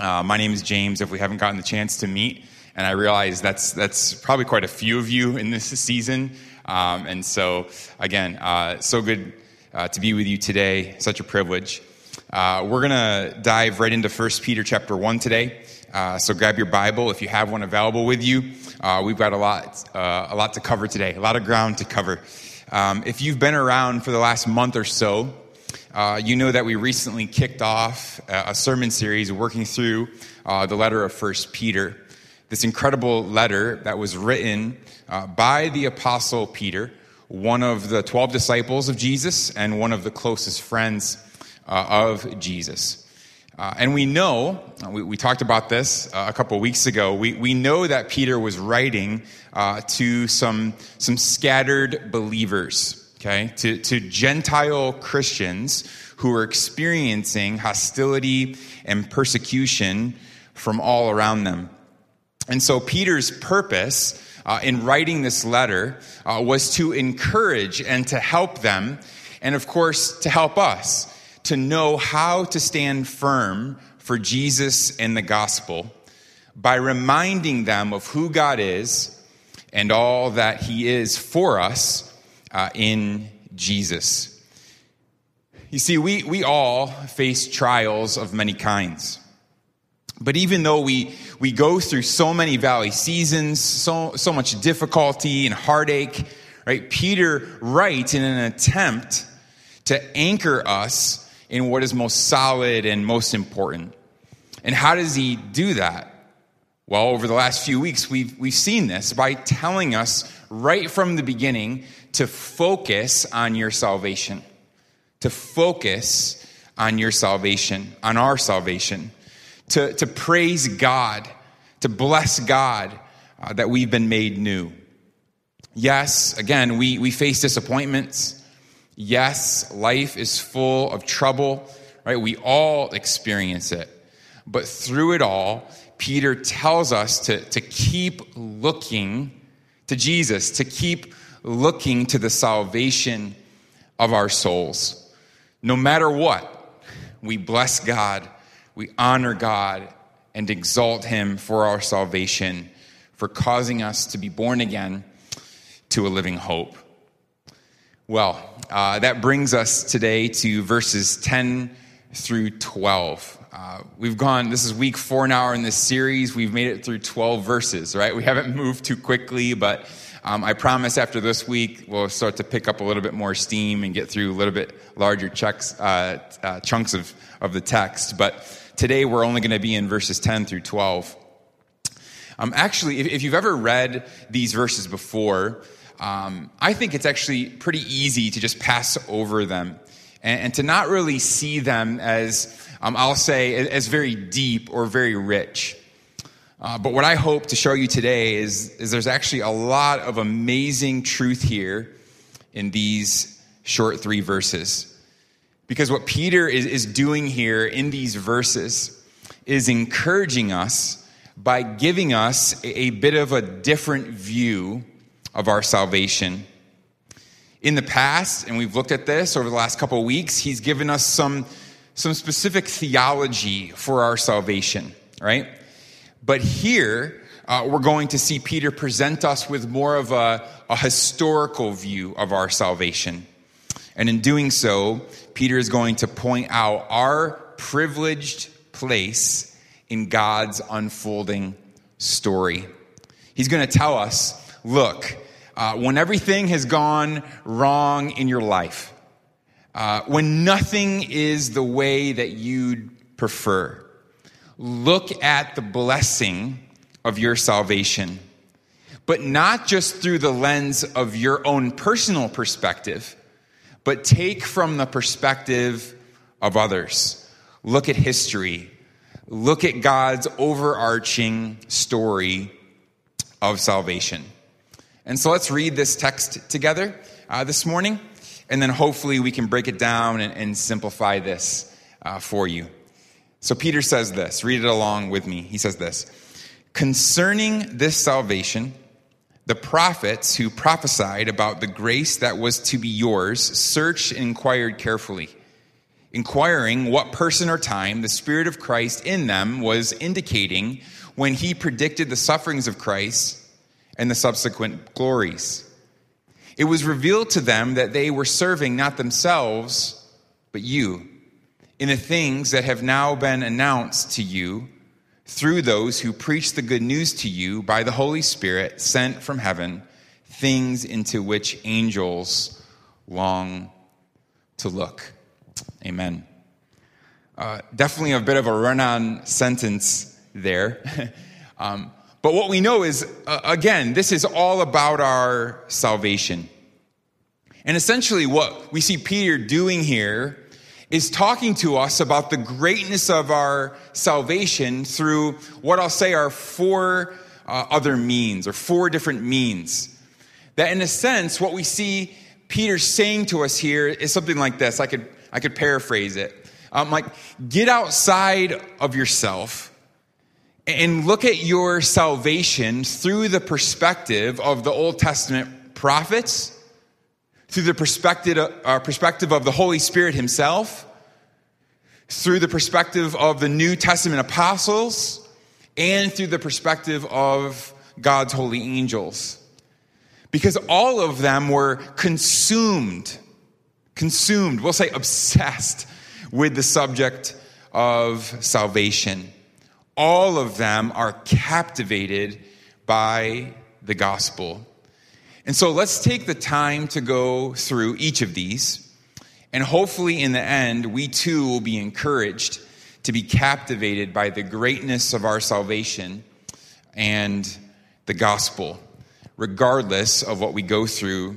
My name is James, if we haven't gotten the chance to meet, and I realize that's probably quite a few of you in this season. And so, again, so good to be with you today. Such a privilege. We're going to dive right into 1 Peter chapter 1 today. So grab your Bible if you have one available with you. We've got a lot to cover today, a lot of ground to cover. If you've been around for the last month or so, you know that we recently kicked off a sermon series working through the letter of 1 Peter. This incredible letter that was written by the Apostle Peter, one of the 12 disciples of Jesus and one of the closest friends of Jesus. And we know, we talked about this a couple weeks ago, we know that Peter was writing to some scattered believers. Okay, to Gentile Christians who are experiencing hostility and persecution from all around them. And so Peter's purpose in writing this letter was to encourage and to help them, and of course to help us to know how to stand firm for Jesus and the gospel by reminding them of who God is and all that he is for us in Jesus. You see, we all face trials of many kinds. But even though we go through so many valley seasons, so much difficulty and heartache, right? Peter writes in an attempt to anchor us in what is most solid and most important. And how does he do that? Well, over the last few weeks, we've seen this by telling us right from the beginning to focus on your salvation, on our salvation, to praise God, to bless God that we've been made new. Yes, again, we face disappointments. Yes, life is full of trouble, right? We all experience it. But through it all, Peter tells us to keep looking to Jesus, to keep looking to the salvation of our souls. No matter what, we bless God, we honor God, and exalt him for our salvation, for causing us to be born again to a living hope. Well, that brings us today to verses 10 through 12. This is week 4 now in this series. We've made it through 12 verses, right? We haven't moved too quickly, but I promise after this week, we'll start to pick up a little bit more steam and get through a little bit larger chunks of the text. But today we're only going to be in verses 10 through 12. Actually, if you've ever read these verses before, I think it's actually pretty easy to just pass over them and to not really see them as I'll say, as very deep or very rich. But what I hope to show you today is there's actually a lot of amazing truth here in these short 3 verses. Because what Peter is doing here in these verses is encouraging us by giving us a bit of a different view of our salvation. In the past, and we've looked at this over the last couple of weeks, he's given us some specific theology for our salvation, right? But here, we're going to see Peter present us with more of a historical view of our salvation. And in doing so, Peter is going to point out our privileged place in God's unfolding story. He's going to tell us, look, when everything has gone wrong in your life, when nothing is the way that you'd prefer, look at the blessing of your salvation, but not just through the lens of your own personal perspective, but take from the perspective of others. Look at history. Look at God's overarching story of salvation. And so let's read this text together this morning. And then hopefully we can break it down and simplify this for you. So Peter says this, read it along with me. He says this, concerning this salvation, the prophets who prophesied about the grace that was to be yours searched and inquired carefully, inquiring what person or time the Spirit of Christ in them was indicating when he predicted the sufferings of Christ and the subsequent glories. It was revealed to them that they were serving not themselves, but you, in the things that have now been announced to you through those who preach the good news to you by the Holy Spirit sent from heaven, things into which angels long to look. Amen. Definitely a bit of a run-on sentence there. But what we know is, again, this is all about our salvation. And essentially what we see Peter doing here is talking to us about the greatness of our salvation through what I'll say are four different means. That in a sense, what we see Peter saying to us here is something like this. I could paraphrase it. Like, get outside of yourself and look at your salvation through the perspective of the Old Testament prophets, through the perspective of the Holy Spirit himself, through the perspective of the New Testament apostles, and through the perspective of God's holy angels. Because all of them were consumed, we'll say obsessed with the subject of salvation. All of them are captivated by the gospel. And so let's take the time to go through each of these. And hopefully in the end, we too will be encouraged to be captivated by the greatness of our salvation and the gospel, regardless of what we go through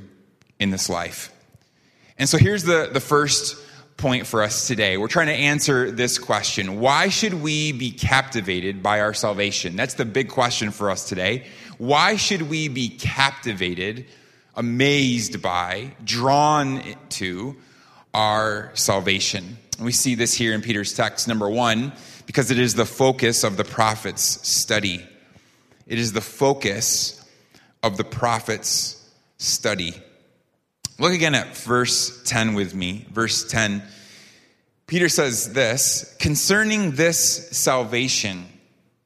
in this life. And so here's the first point for us today. We're trying to answer this question. Why should we be captivated by our salvation? That's the big question for us today. Why should we be captivated, amazed by, drawn to our salvation? And we see this here in Peter's text. Number one, because it is the focus of the prophet's study. It is the focus of the prophet's study. Look again at verse 10 with me. Verse 10, Peter says this, concerning this salvation.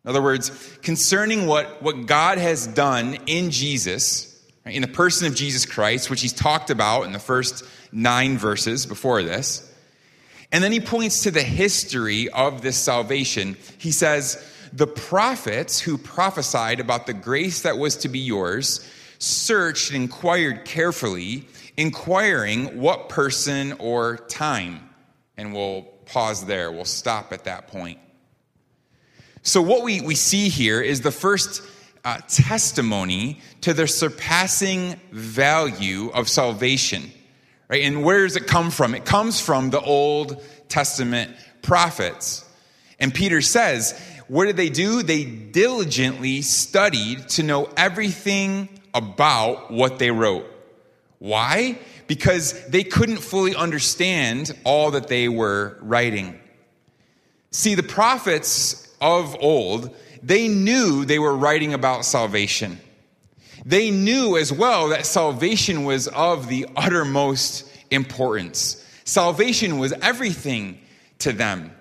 In other words, concerning what God has done in Jesus, right, in the person of Jesus Christ, which he's talked about in the first 9 verses before this. And then he points to the history of this salvation. He says, the prophets who prophesied about the grace that was to be yours searched and inquired carefully, inquiring what person or time. And we'll pause there. We'll stop at that point. So what we see here is the first testimony to the surpassing value of salvation. Right? And where does it come from? It comes from the Old Testament prophets. And Peter says, what did they do? They diligently studied to know everything about what they wrote. Why? Because they couldn't fully understand all that they were writing. See, the prophets of old, they knew they were writing about salvation. They knew as well that salvation was of the uttermost importance. Salvation was everything to them.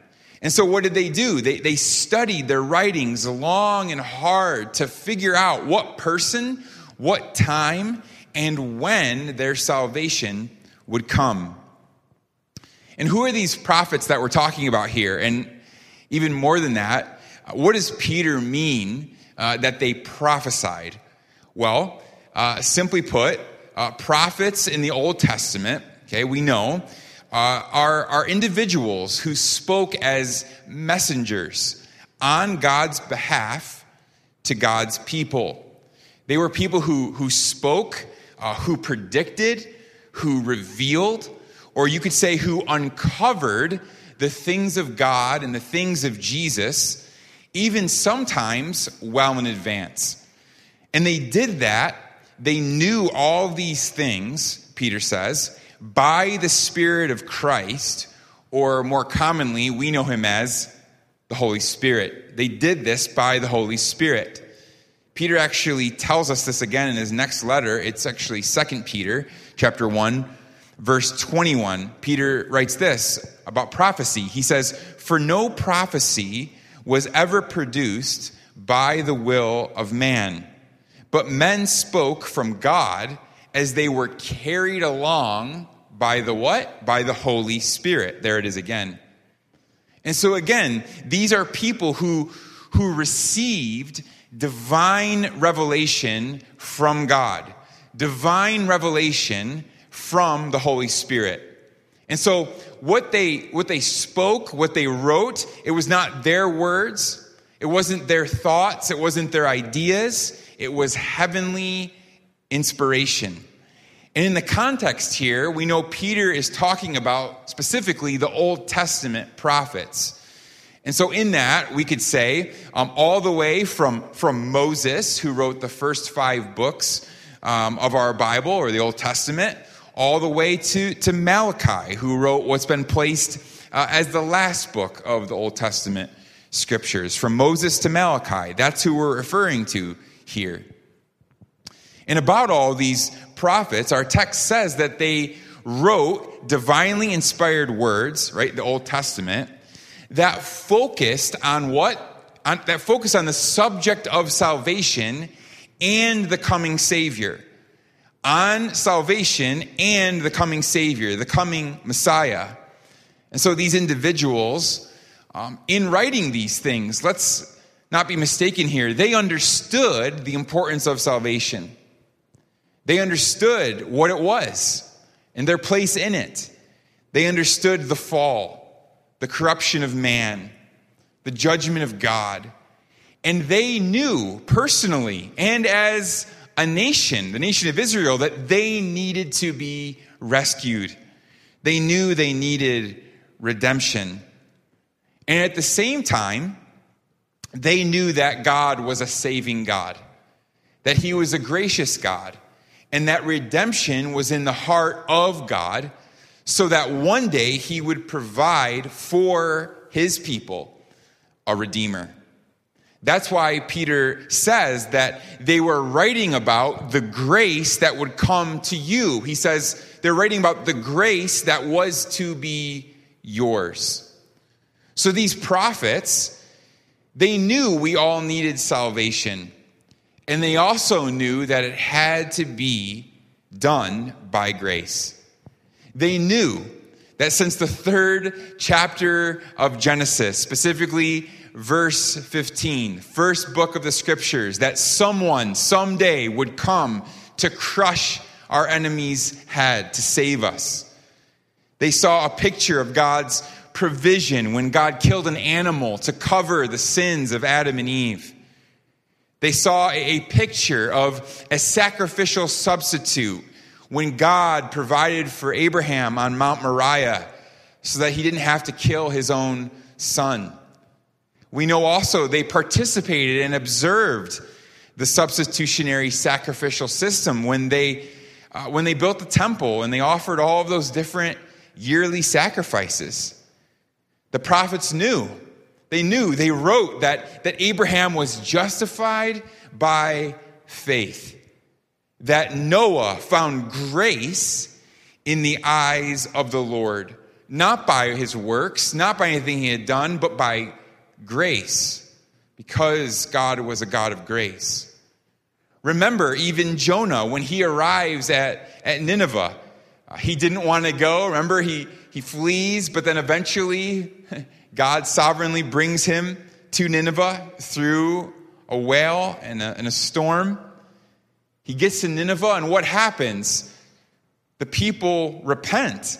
And so what did they do? They studied their writings long and hard to figure out what person, what time, and when their salvation would come. And who are these prophets that we're talking about here? And even more than that, what does Peter mean that they prophesied? Well, simply put, prophets in the Old Testament, okay, we know, are individuals who spoke as messengers on God's behalf to God's people. They were people who spoke, who predicted, who revealed, or you could say who uncovered the things of God and the things of Jesus, even sometimes well in advance. And they did that. They knew all these things, Peter says, by the Spirit of Christ, or more commonly, we know him as the Holy Spirit. They did this by the Holy Spirit. Peter actually tells us this again in his next letter. It's actually 2 Peter chapter 1, verse 21. Peter writes this, about prophecy. He says, "For no prophecy was ever produced by the will of man, but men spoke from God as they were carried along by the what? By the Holy Spirit." There it is again. And so again, these are people who received divine revelation from God, divine revelation from the Holy Spirit. And so what they spoke, what they wrote, it was not their words. It wasn't their thoughts. It wasn't their ideas. It was heavenly inspiration. And in the context here, we know Peter is talking about specifically the Old Testament prophets. And so in that, we could say all the way from Moses, who wrote the first 5 books of our Bible or the Old Testament, all the way to Malachi, who wrote what's been placed as the last book of the Old Testament scriptures. From Moses to Malachi, that's who we're referring to here. And about all these prophets, our text says that they wrote divinely inspired words, right? The Old Testament, that focused on what? That focused on the subject of salvation and the coming Savior. On salvation and the coming Savior, the coming Messiah. And so these individuals, in writing these things, let's not be mistaken here, they understood the importance of salvation. They understood what it was and their place in it. They understood the fall, the corruption of man, the judgment of God. And they knew personally and as a nation, the nation of Israel, that they needed to be rescued. They knew they needed redemption. And at the same time, they knew that God was a saving God, that he was a gracious God, and that redemption was in the heart of God, so that one day he would provide for his people a redeemer. That's why Peter says that they were writing about the grace that would come to you. He says they're writing about the grace that was to be yours. So these prophets, they knew we all needed salvation. And they also knew that it had to be done by grace. They knew that since the 3rd chapter of Genesis, specifically Verse 15, first book of the scriptures, that someone someday would come to crush our enemy's head, to save us. They saw a picture of God's provision when God killed an animal to cover the sins of Adam and Eve. They saw a picture of a sacrificial substitute when God provided for Abraham on Mount Moriah so that he didn't have to kill his own son. We know also they participated and observed the substitutionary sacrificial system when they built the temple and they offered all of those different yearly sacrifices. The prophets knew. They wrote that Abraham was justified by faith, that Noah found grace in the eyes of the Lord, not by his works, not by anything he had done, but by grace, because God was a God of grace. Remember, even Jonah, when he arrives at Nineveh, he didn't want to go. Remember, he flees, but then eventually God sovereignly brings him to Nineveh through a whale and a storm. He gets to Nineveh, and what happens? The people repent.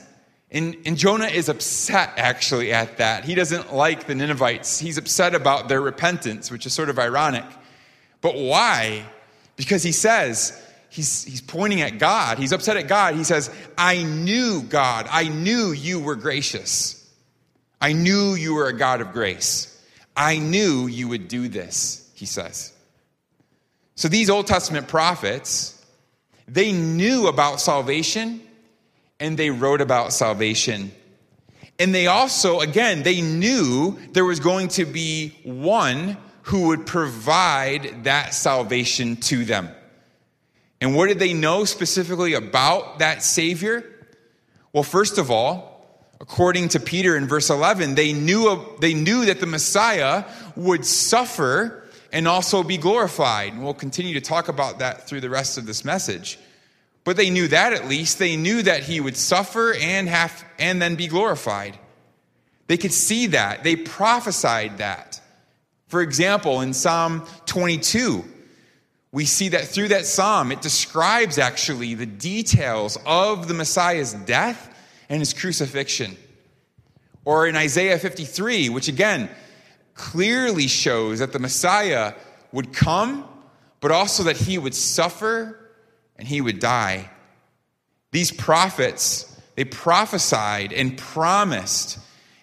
And Jonah is upset, actually, at that. He doesn't like the Ninevites. He's upset about their repentance, which is sort of ironic. But why? Because he says, he's pointing at God. He's upset at God. He says, "I knew, God, I knew you were gracious. I knew you were a God of grace. I knew you would do this," he says. So these Old Testament prophets, they knew about salvation, and they wrote about salvation. And they also, again, they knew there was going to be one who would provide that salvation to them. And what did they know specifically about that Savior? Well, first of all, According to Peter in verse 11, they knew that the Messiah would suffer and also be glorified. And we'll continue to talk about that through the rest of this message. But they knew that at least. They knew that he would suffer and then be glorified. They could see that. They prophesied that. For example, in Psalm 22, we see that through that psalm, it describes actually the details of the Messiah's death and his crucifixion. Or in Isaiah 53, which again clearly shows that the Messiah would come, but also that he would suffer and he would die. These prophets, they prophesied and promised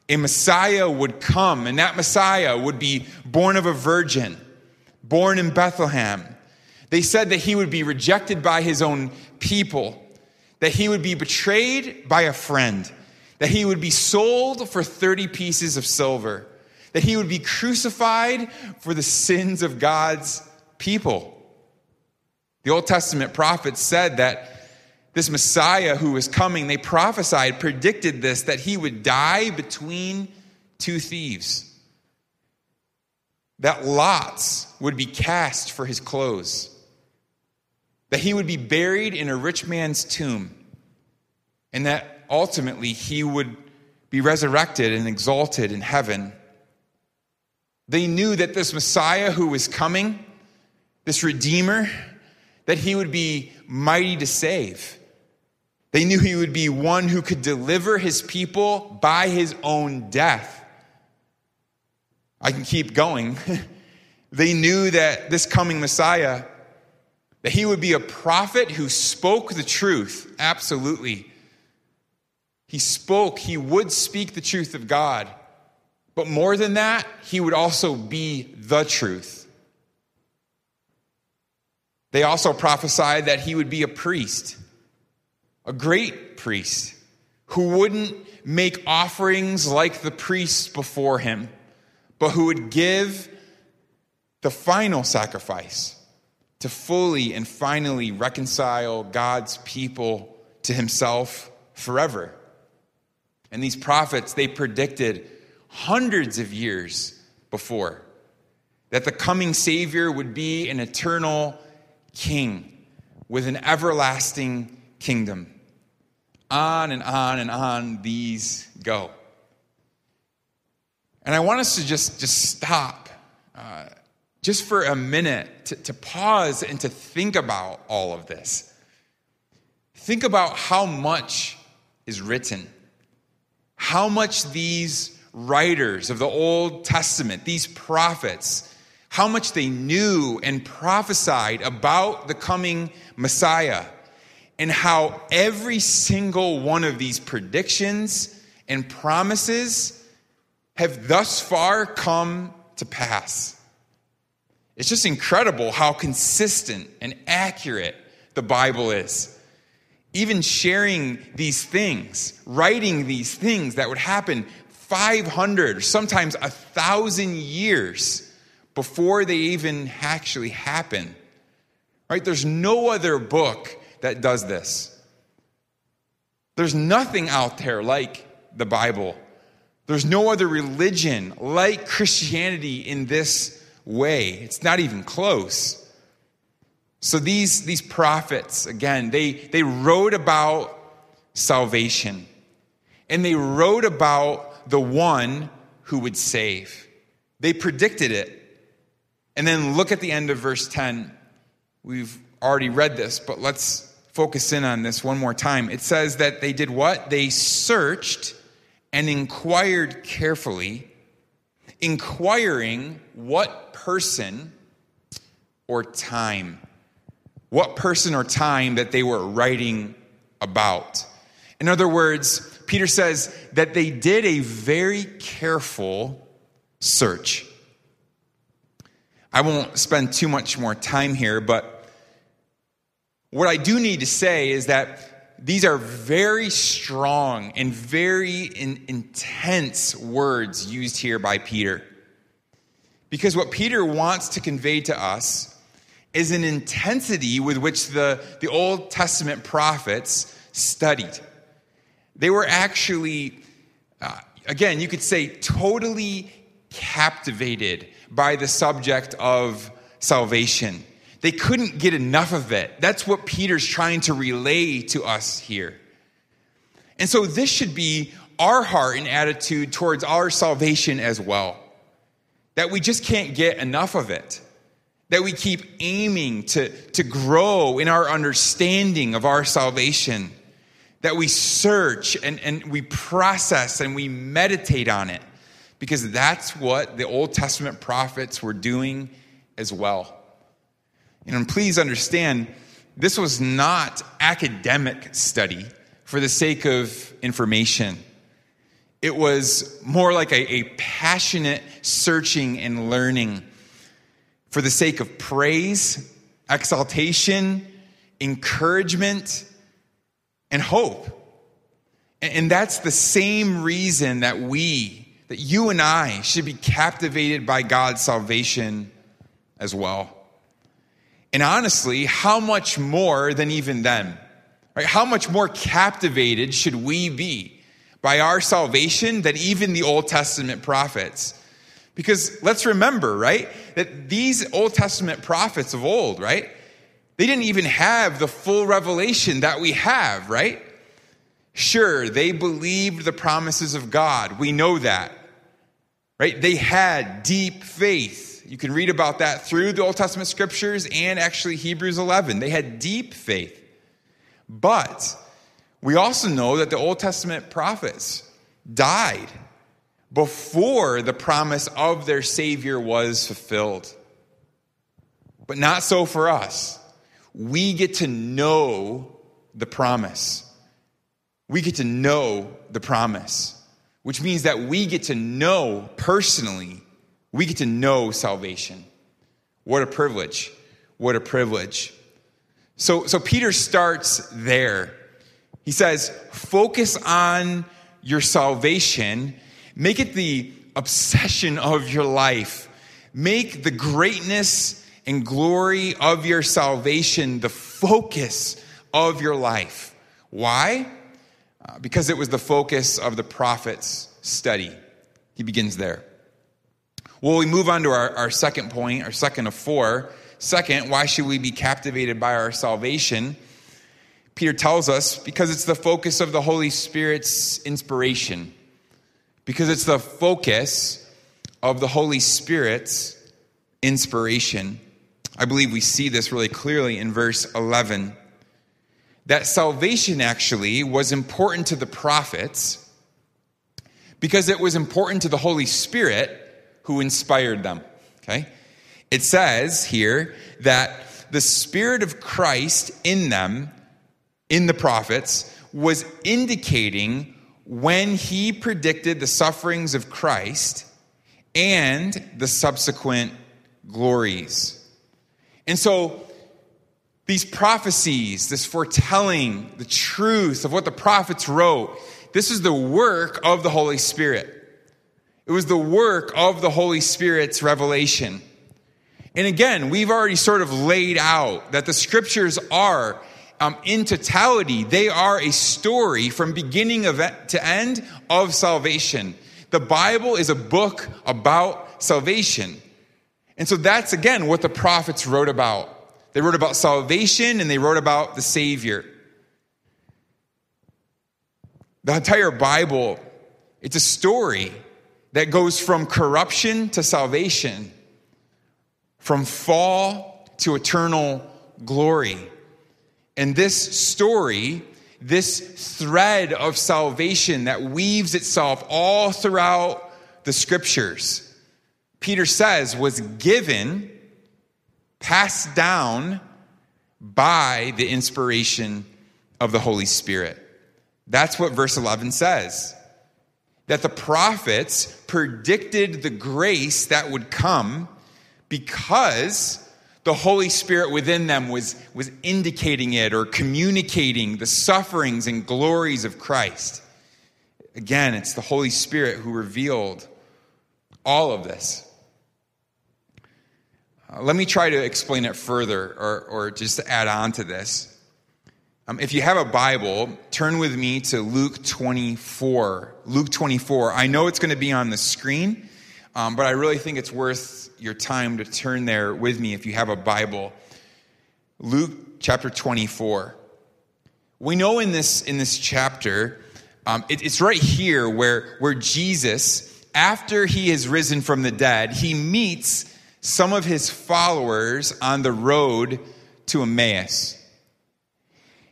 a Messiah would come, and that Messiah would be born of a virgin, born in Bethlehem. They said that he would be rejected by his own people, that he would be betrayed by a friend, that he would be sold for 30 pieces of silver, that he would be crucified for the sins of God's people. The Old Testament prophets said that this Messiah who was coming, they prophesied, predicted this, that he would die between two thieves, that lots would be cast for his clothes, that he would be buried in a rich man's tomb, and that ultimately he would be resurrected and exalted in heaven. They knew that this Messiah who was coming, this Redeemer, that he would be mighty to save. They knew he would be one who could deliver his people by his own death. I can keep going. They knew that this coming Messiah, that he would be a prophet who spoke the truth. Absolutely. He would speak the truth of God. But more than that, he would also be the truth. They also prophesied that he would be a priest, a great priest, who wouldn't make offerings like the priests before him, but who would give the final sacrifice to fully and finally reconcile God's people to himself forever. And these prophets, they predicted hundreds of years before that the coming Savior would be an eternal king with an everlasting kingdom. On and on and on these go. And I want us to just stop just for a minute to pause and to think about all of this. Think about how much is written. How much these writers of the Old Testament, these prophets, how much they knew and prophesied about the coming Messiah. And how every single one of these predictions and promises have thus far come to pass. It's just incredible how consistent and accurate the Bible is. Even sharing these things, writing these things that would happen 500 or sometimes 1,000 years before they even actually happen. Right? There's no other book that does this. There's nothing out there like the Bible. There's no other religion like Christianity in this way. It's not even close. So these prophets, again, they wrote about salvation. And they wrote about the one who would save. They predicted it. And then look at the end of verse 10. We've already read this, but let's focus in on this one more time. It says that they did what? They searched and inquired carefully, inquiring what person or time. What person or time that they were writing about. In other words, Peter says that they did a very careful search. I won't spend too much more time here, but what I do need to say is that these are very strong and very intense words used here by Peter. Because what Peter wants to convey to us is an intensity with which the Old Testament prophets studied. They were actually Again, you could say totally captivated by the subject of salvation. They couldn't get enough of it. That's what Peter's trying to relay to us here. And so this should be our heart and attitude towards our salvation as well. That we just can't get enough of it. That we keep aiming to grow in our understanding of our salvation. That we search and we process and we meditate on it. Because that's what the Old Testament prophets were doing as well. And please understand, this was not academic study for the sake of information. It was more like a passionate searching and learning for the sake of praise, exaltation, encouragement, and hope. And that's the same reason that that you and I should be captivated by God's salvation as well. And honestly, how much more than even them? Right? How much more captivated should we be by our salvation than even the Old Testament prophets? Because let's remember, right, that these Old Testament prophets of old, right, they didn't even have the full revelation that we have, right? Sure, they believed the promises of God. We know that, right? They had deep faith. You can read about that through the Old Testament scriptures and actually Hebrews 11. They had deep faith. But we also know that the Old Testament prophets died before the promise of their Savior was fulfilled. But not so for us. We get to know the promise. We get to know the promise, which means that we get to know personally. We get to know salvation. What a privilege. What a privilege. So Peter starts there. He says, focus on your salvation. Make it the obsession of your life. Make the greatness and glory of your salvation the focus of your life. Why? Because it was the focus of the prophet's study. He begins there. Well, we move on to our second point, our second of four. Second, why should we be captivated by our salvation? Peter tells us, because it's the focus of the Holy Spirit's inspiration. Because it's the focus of the Holy Spirit's inspiration. I believe we see this really clearly in verse 11. That salvation actually was important to the prophets because it was important to the Holy Spirit who inspired them, okay? It says here that the Spirit of Christ in them, in the prophets, was indicating when he predicted the sufferings of Christ and the subsequent glories. And so these prophecies, this foretelling, the truth of what the prophets wrote, this is the work of the Holy Spirit. It was the work of the Holy Spirit's revelation. And again, we've already sort of laid out that the scriptures are, in totality, they are a story from beginning to end of salvation. The Bible is a book about salvation. And so that's, again, what the prophets wrote about. They wrote about salvation and they wrote about the Savior. The entire Bible, it's a story that goes from corruption to salvation, from fall to eternal glory. And this story, this thread of salvation that weaves itself all throughout the scriptures, Peter says was given, passed down by the inspiration of the Holy Spirit. That's what verse 11 says. That the prophets predicted the grace that would come because the Holy Spirit within them was indicating it or communicating the sufferings and glories of Christ. Again, it's the Holy Spirit who revealed all of this. Let me try to explain it further or just add on to this. If you have a Bible, turn with me to Luke 24. Luke 24. I know it's going to be on the screen, but I really think it's worth your time to turn there with me if you have a Bible. Luke chapter 24. We know in this chapter, it's right here where Jesus, after he has risen from the dead, he meets some of his followers on the road to Emmaus.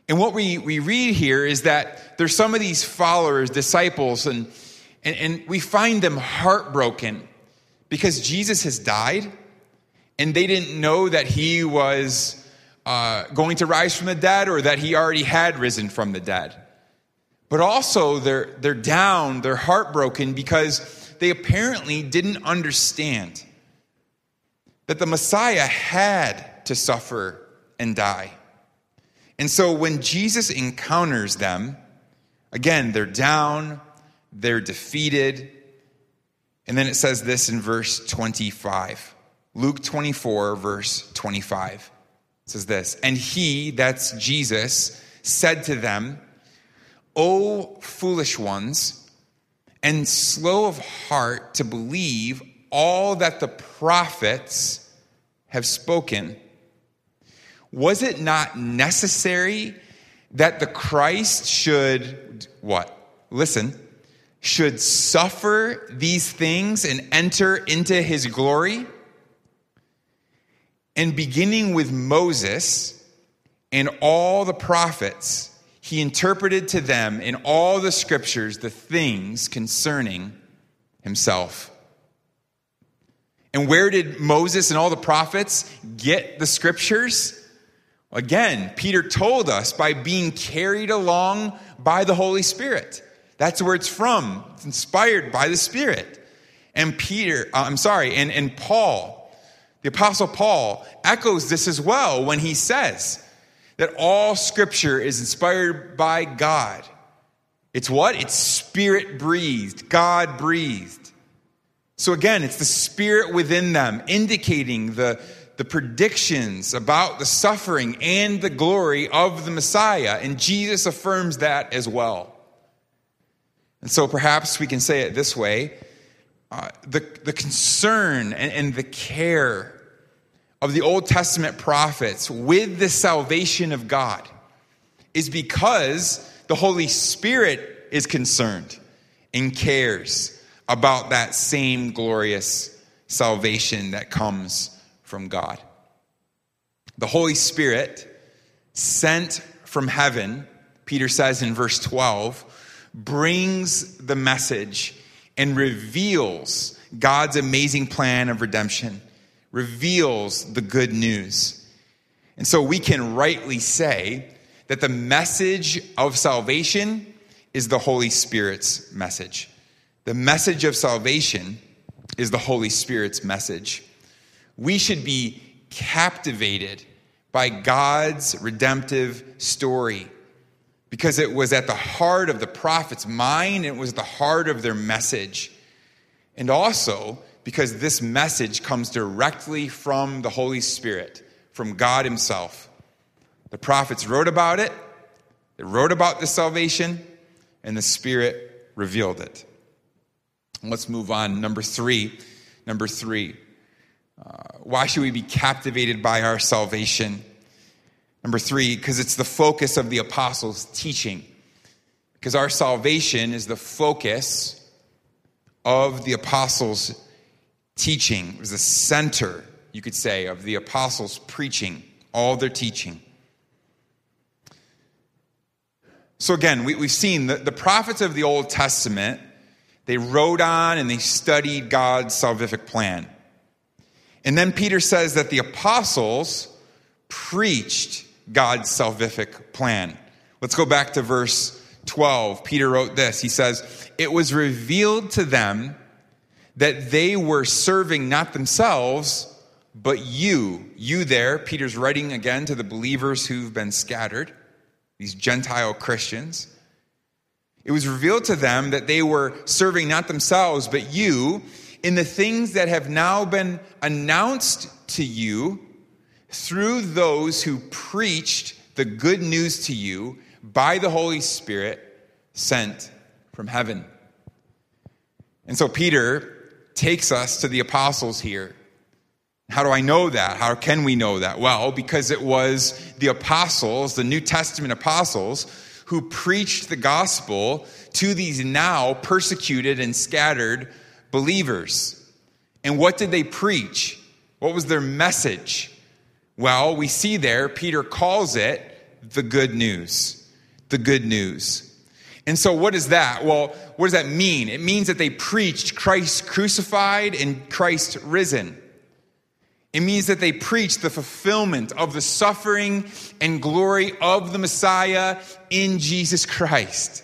And what we read here is that there's some of these followers, disciples, and we find them heartbroken because Jesus has died, and they didn't know that he was going to rise from the dead or that he already had risen from the dead. But also they're down, they're heartbroken because they apparently didn't understand that the Messiah had to suffer and die. And so when Jesus encounters them, again, they're down, they're defeated. And then it says this in verse 25. Luke 24, verse 25. It says this, "And he," that's Jesus, "said to them, 'O foolish ones, and slow of heart to believe all that the prophets have spoken. Was it not necessary that the Christ should," what? Listen, "should suffer these things and enter into his glory? And beginning with Moses and all the prophets, he interpreted to them in all the scriptures the things concerning himself.'" And where did Moses and all the prophets get the scriptures? Again, Peter told us by being carried along by the Holy Spirit. That's where it's from. It's inspired by the Spirit. And Paul, the Apostle Paul, echoes this as well when he says that all Scripture is inspired by God. It's what? It's Spirit-breathed, God-breathed. So again, it's the Spirit within them indicating the predictions about the suffering and the glory of the Messiah. And Jesus affirms that as well. And so perhaps we can say it this way. The concern and the care of the Old Testament prophets with the salvation of God is because the Holy Spirit is concerned and cares about that same glorious salvation that comes from God. The Holy Spirit, sent from heaven, Peter says in verse 12, brings the message and reveals God's amazing plan of redemption, reveals the good news. And so we can rightly say that the message of salvation is the Holy Spirit's message. The message of salvation is the Holy Spirit's message. We should be captivated by God's redemptive story because it was at the heart of the prophet's mind. It was the heart of their message. And also because this message comes directly from the Holy Spirit, from God himself. The prophets wrote about it. They wrote about the salvation, and the Spirit revealed it. Let's move on. Number three. Why should we be captivated by our salvation? Number three, because it's the focus of the apostles' teaching. Because our salvation is the focus of the apostles' teaching. It was the center, you could say, of the apostles' preaching, all their teaching. So again, we've seen the prophets of the Old Testament, they wrote on and they studied God's salvific plan. And then Peter says that the apostles preached God's salvific plan. Let's go back to verse 12. Peter wrote this. He says, "It was revealed to them that they were serving not themselves, but you." You there, Peter's writing again to the believers who've been scattered, these Gentile Christians. "It was revealed to them that they were serving not themselves, but you, in the things that have now been announced to you through those who preached the good news to you by the Holy Spirit sent from heaven. And so Peter takes us to the apostles here. How do I know that? How can we know that? Well, because it was the apostles, the New Testament apostles, who preached the gospel to these now persecuted and scattered believers. And what did they preach? What was their message? Well, we see there, Peter calls it the good news. The good news. And so what is that? Well, what does that mean? It means that they preached Christ crucified and Christ risen. It means that they preached the fulfillment of the suffering and glory of the Messiah in Jesus Christ.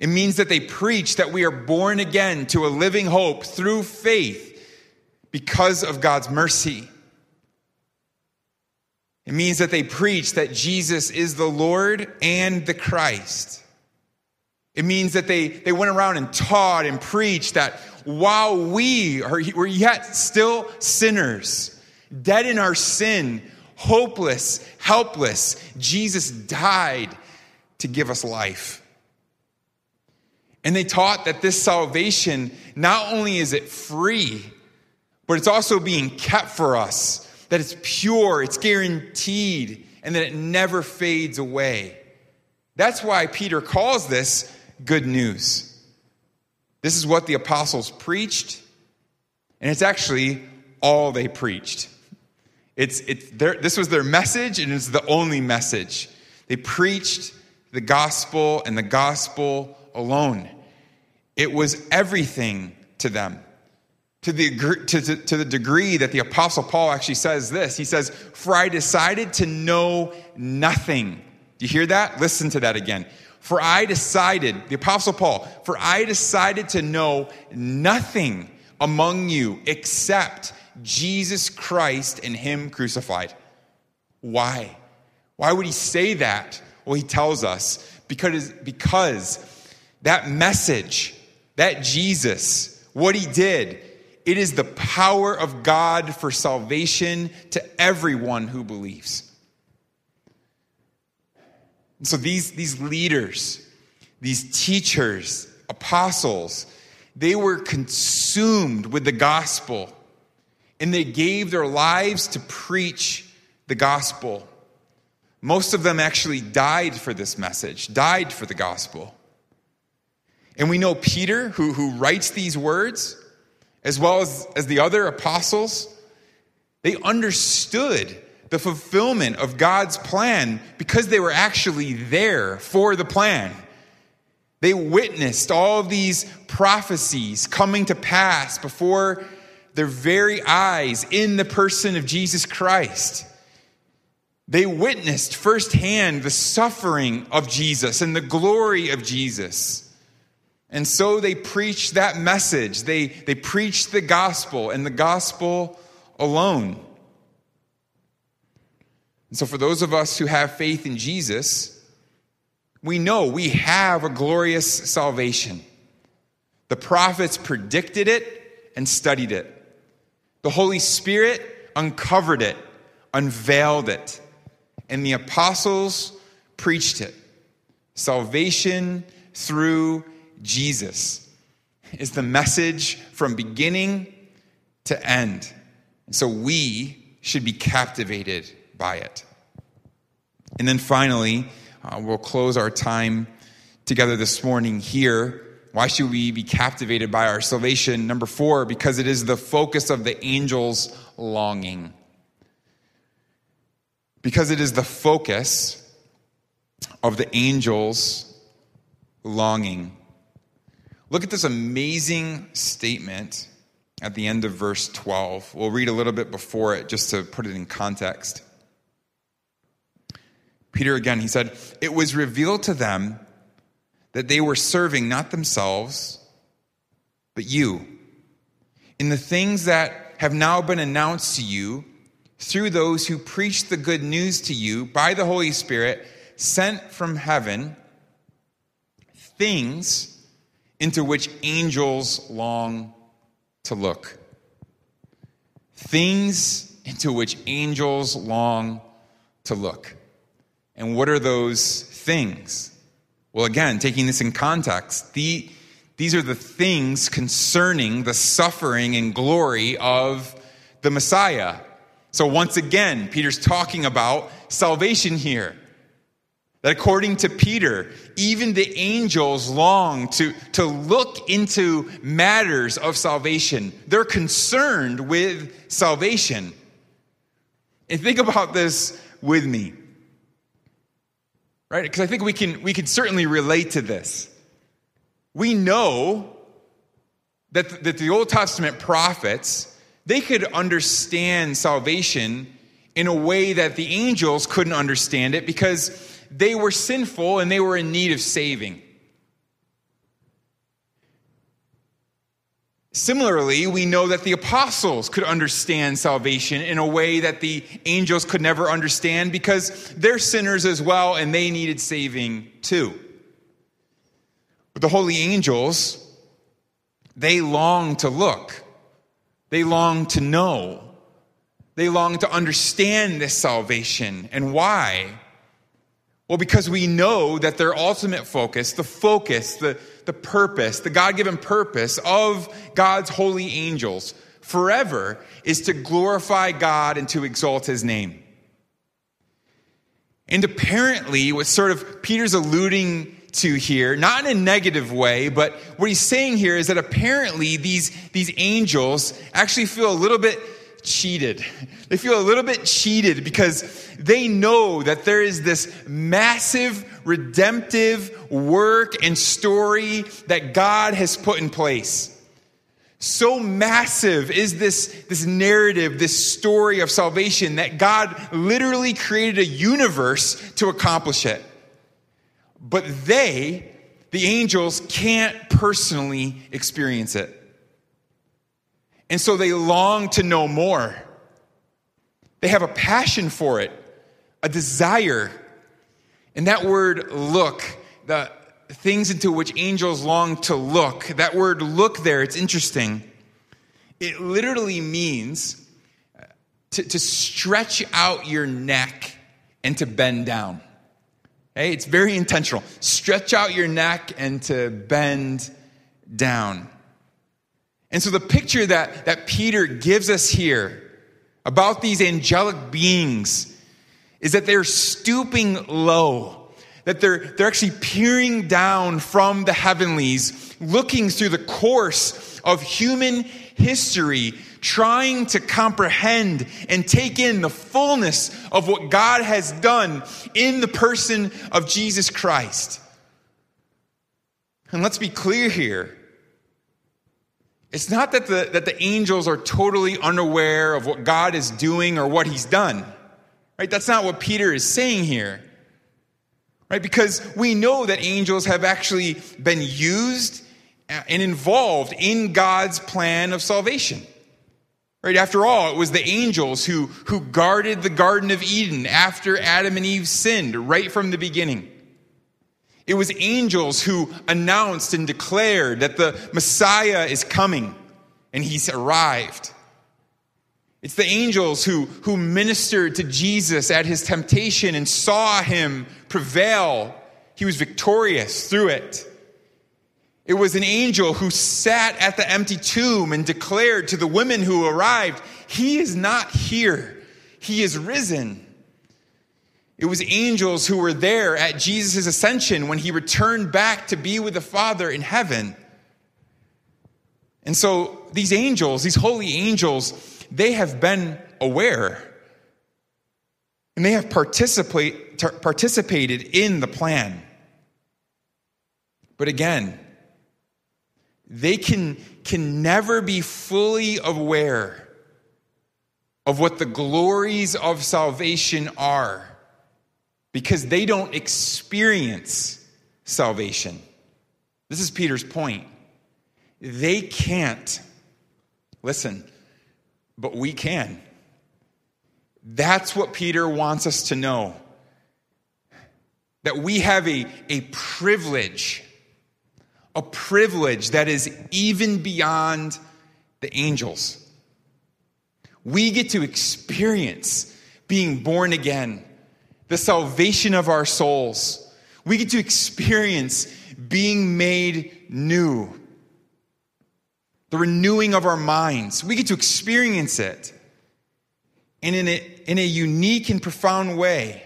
It means that they preached that we are born again to a living hope through faith because of God's mercy. It means that they preached that Jesus is the Lord and the Christ. It means that they went around and taught and preached that while we were yet still sinners, dead in our sin, hopeless, helpless, Jesus died to give us life. And they taught that this salvation, not only is it free, but it's also being kept for us, that it's pure, it's guaranteed, and that it never fades away. That's why Peter calls this good news. This is what the apostles preached, and it's actually all they preached. This was their message, and it's the only message. They preached the gospel and the gospel alone. It was everything to them, to the degree that the Apostle Paul actually says this. He says, "For I decided to know nothing." Do you hear that? Listen to that again. For I decided, the Apostle Paul, for I decided to know nothing among you except Jesus Christ and him crucified. Why? Why would he say that? Well, he tells us because that message, that Jesus, what he did, it is the power of God for salvation to everyone who believes. And so these leaders, these teachers, apostles, they were consumed with the gospel, and they gave their lives to preach the gospel. Most of them actually died for this message, died for the gospel. And we know Peter, who writes these words, as well as the other apostles, they understood the fulfillment of God's plan because they were actually there for the plan. They witnessed all these prophecies coming to pass before their very eyes in the person of Jesus Christ. They witnessed firsthand the suffering of Jesus and the glory of Jesus. And so they preached that message. They preached the gospel and the gospel alone. And so for those of us who have faith in Jesus, we know we have a glorious salvation. The prophets predicted it and studied it. The Holy Spirit uncovered it, unveiled it, and the apostles preached it. Salvation through Jesus is the message from beginning to end. And so we should be captivated by it. And then finally, we'll close our time together this morning here. Why should we be captivated by our salvation? Number 4, because it is the focus of the angels' longing. Because it is the focus of the angels' longing. Look at this amazing statement at the end of verse 12. We'll read a little bit before it just to put it in context. Peter again, he said, it was revealed to them that they were serving not themselves, but you, in the things that have now been announced to you through those who preached the good news to you by the Holy Spirit sent from heaven, things into which angels long to look. Things into which angels long to look. And what are those things? Well, again, taking this in context, these are the things concerning the suffering and glory of the Messiah. So once again, Peter's talking about salvation here. That according to Peter, even the angels long to look into matters of salvation. They're concerned with salvation. And think about this with me. Right? Because I think we can certainly relate to this. We know that the Old Testament prophets, they could understand salvation in a way that the angels couldn't understand it because they were sinful and they were in need of saving. Similarly, we know that the apostles could understand salvation in a way that the angels could never understand because they're sinners as well and they needed saving too. But the holy angels, they long to look. They long to know. They long to understand this salvation. And why? Well, because we know that their ultimate focus, the purpose, the God-given purpose of God's holy angels forever is to glorify God and to exalt his name. And apparently, what sort of Peter's alluding to here, not in a negative way, but what he's saying here is that apparently these angels actually feel a little bit cheated. They feel a little bit cheated because they know that there is this massive redemptive work and story that God has put in place. So massive is this narrative, this story of salvation, that God literally created a universe to accomplish it. But the angels, can't personally experience it. And so they long to know more. They have a passion for it, a desire. And that word look, the things into which angels long to look, that word look there, it's interesting. It literally means to stretch out your neck and to bend down. Hey, it's very intentional. Stretch out your neck and to bend down. And so the picture that Peter gives us here about these angelic beings is that they're stooping low, that they're actually peering down from the heavenlies, looking through the course of human history, trying to comprehend and take in the fullness of what God has done in the person of Jesus Christ. And let's be clear here. It's not that the angels are totally unaware of what God is doing or what he's done. Right? That's not what Peter is saying here. Right? Because we know that angels have actually been used and involved in God's plan of salvation. Right? After all, it was the angels who guarded the Garden of Eden after Adam and Eve sinned right from the beginning. It was angels who announced and declared that the Messiah is coming and he's arrived. It's the angels who ministered to Jesus at his temptation and saw him prevail. He was victorious through it. It was an angel who sat at the empty tomb and declared to the women who arrived, "He is not here. He is risen." It was angels who were there at Jesus' ascension when he returned back to be with the Father in heaven. And so these angels, these holy angels, they have been aware. And they have participated in the plan. But again, they can never be fully aware of what the glories of salvation are, because they don't experience salvation. This is Peter's point. They can't. Listen, but we can. That's what Peter wants us to know. That we have a privilege. A privilege that is even beyond the angels. We get to experience being born again. the salvation of our souls. We get to experience being made new. The renewing of our minds. We get to experience it. And in a unique and profound way,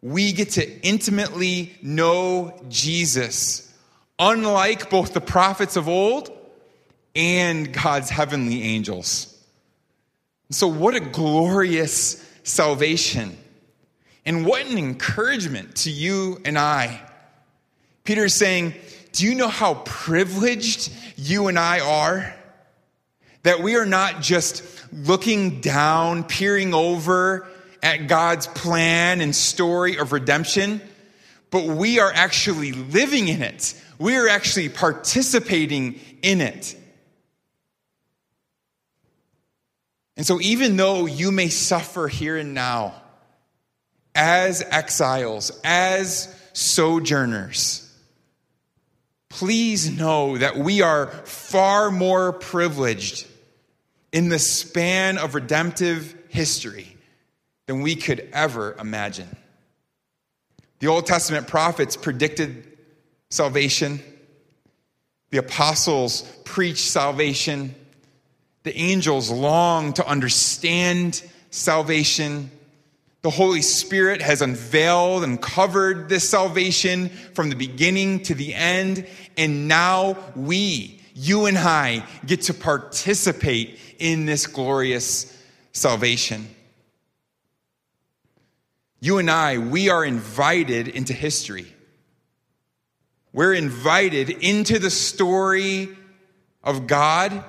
we get to intimately know Jesus, unlike both the prophets of old and God's heavenly angels. So what a glorious salvation. And what an encouragement to you and I. Peter is saying, do you know how privileged you and I are? That we are not just looking down, peering over at God's plan and story of redemption, but we are actually living in it. We are actually participating in it. And so even though you may suffer here and now as exiles, as sojourners, please know that we are far more privileged in the span of redemptive history than we could ever imagine. The Old Testament prophets predicted salvation. The apostles preached salvation. The angels long to understand salvation. The Holy Spirit has unveiled and covered this salvation from the beginning to the end. And now we, you and I, get to participate in this glorious salvation. You and I, we are invited into history. We're invited into the story of God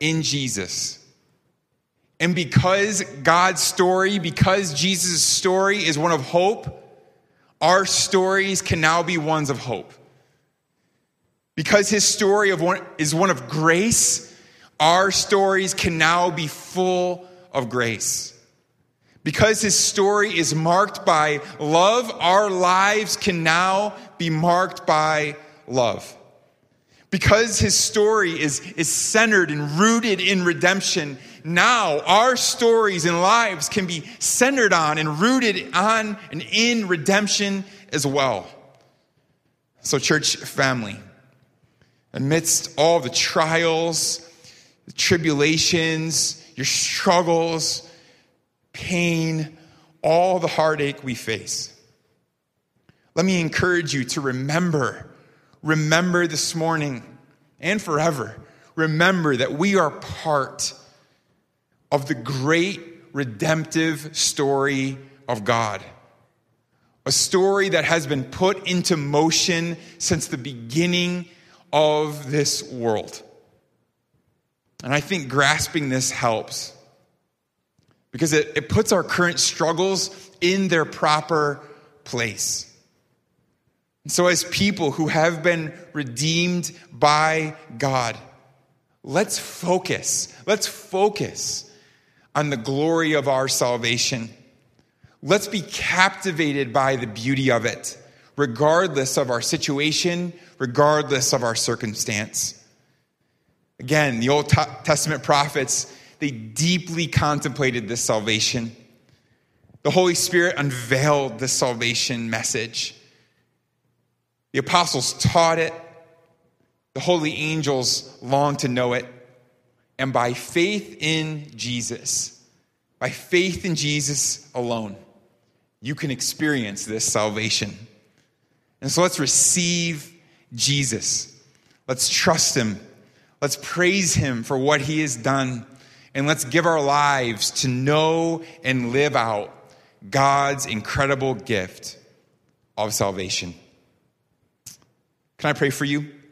in Jesus. And because God's story, because Jesus' story is one of hope, our stories can now be ones of hope. Because his story is one of grace, our stories can now be full of grace. Because his story is marked by love, our lives can now be marked by love. Because his story is centered and rooted in redemption, now our stories and lives can be centered on and rooted on and in redemption as well. So church family, amidst all the trials, the tribulations, your struggles, pain, all the heartache we face, let me encourage you to remember this morning and forever. Remember that we are part of the great redemptive story of God. A story that has been put into motion since the beginning of this world. And I think grasping this helps, because it puts our current struggles in their proper place. So as people who have been redeemed by God, let's focus on the glory of our salvation. Let's be captivated by the beauty of it, regardless of our situation, regardless of our circumstance. Again, the Old Testament prophets, they deeply contemplated this salvation. The Holy Spirit unveiled the salvation message. The apostles taught it. The holy angels longed to know it. And by faith in Jesus alone, you can experience this salvation. And so let's receive Jesus. Let's trust him. Let's praise him for what he has done. And let's give our lives to know and live out God's incredible gift of salvation. Can I pray for you?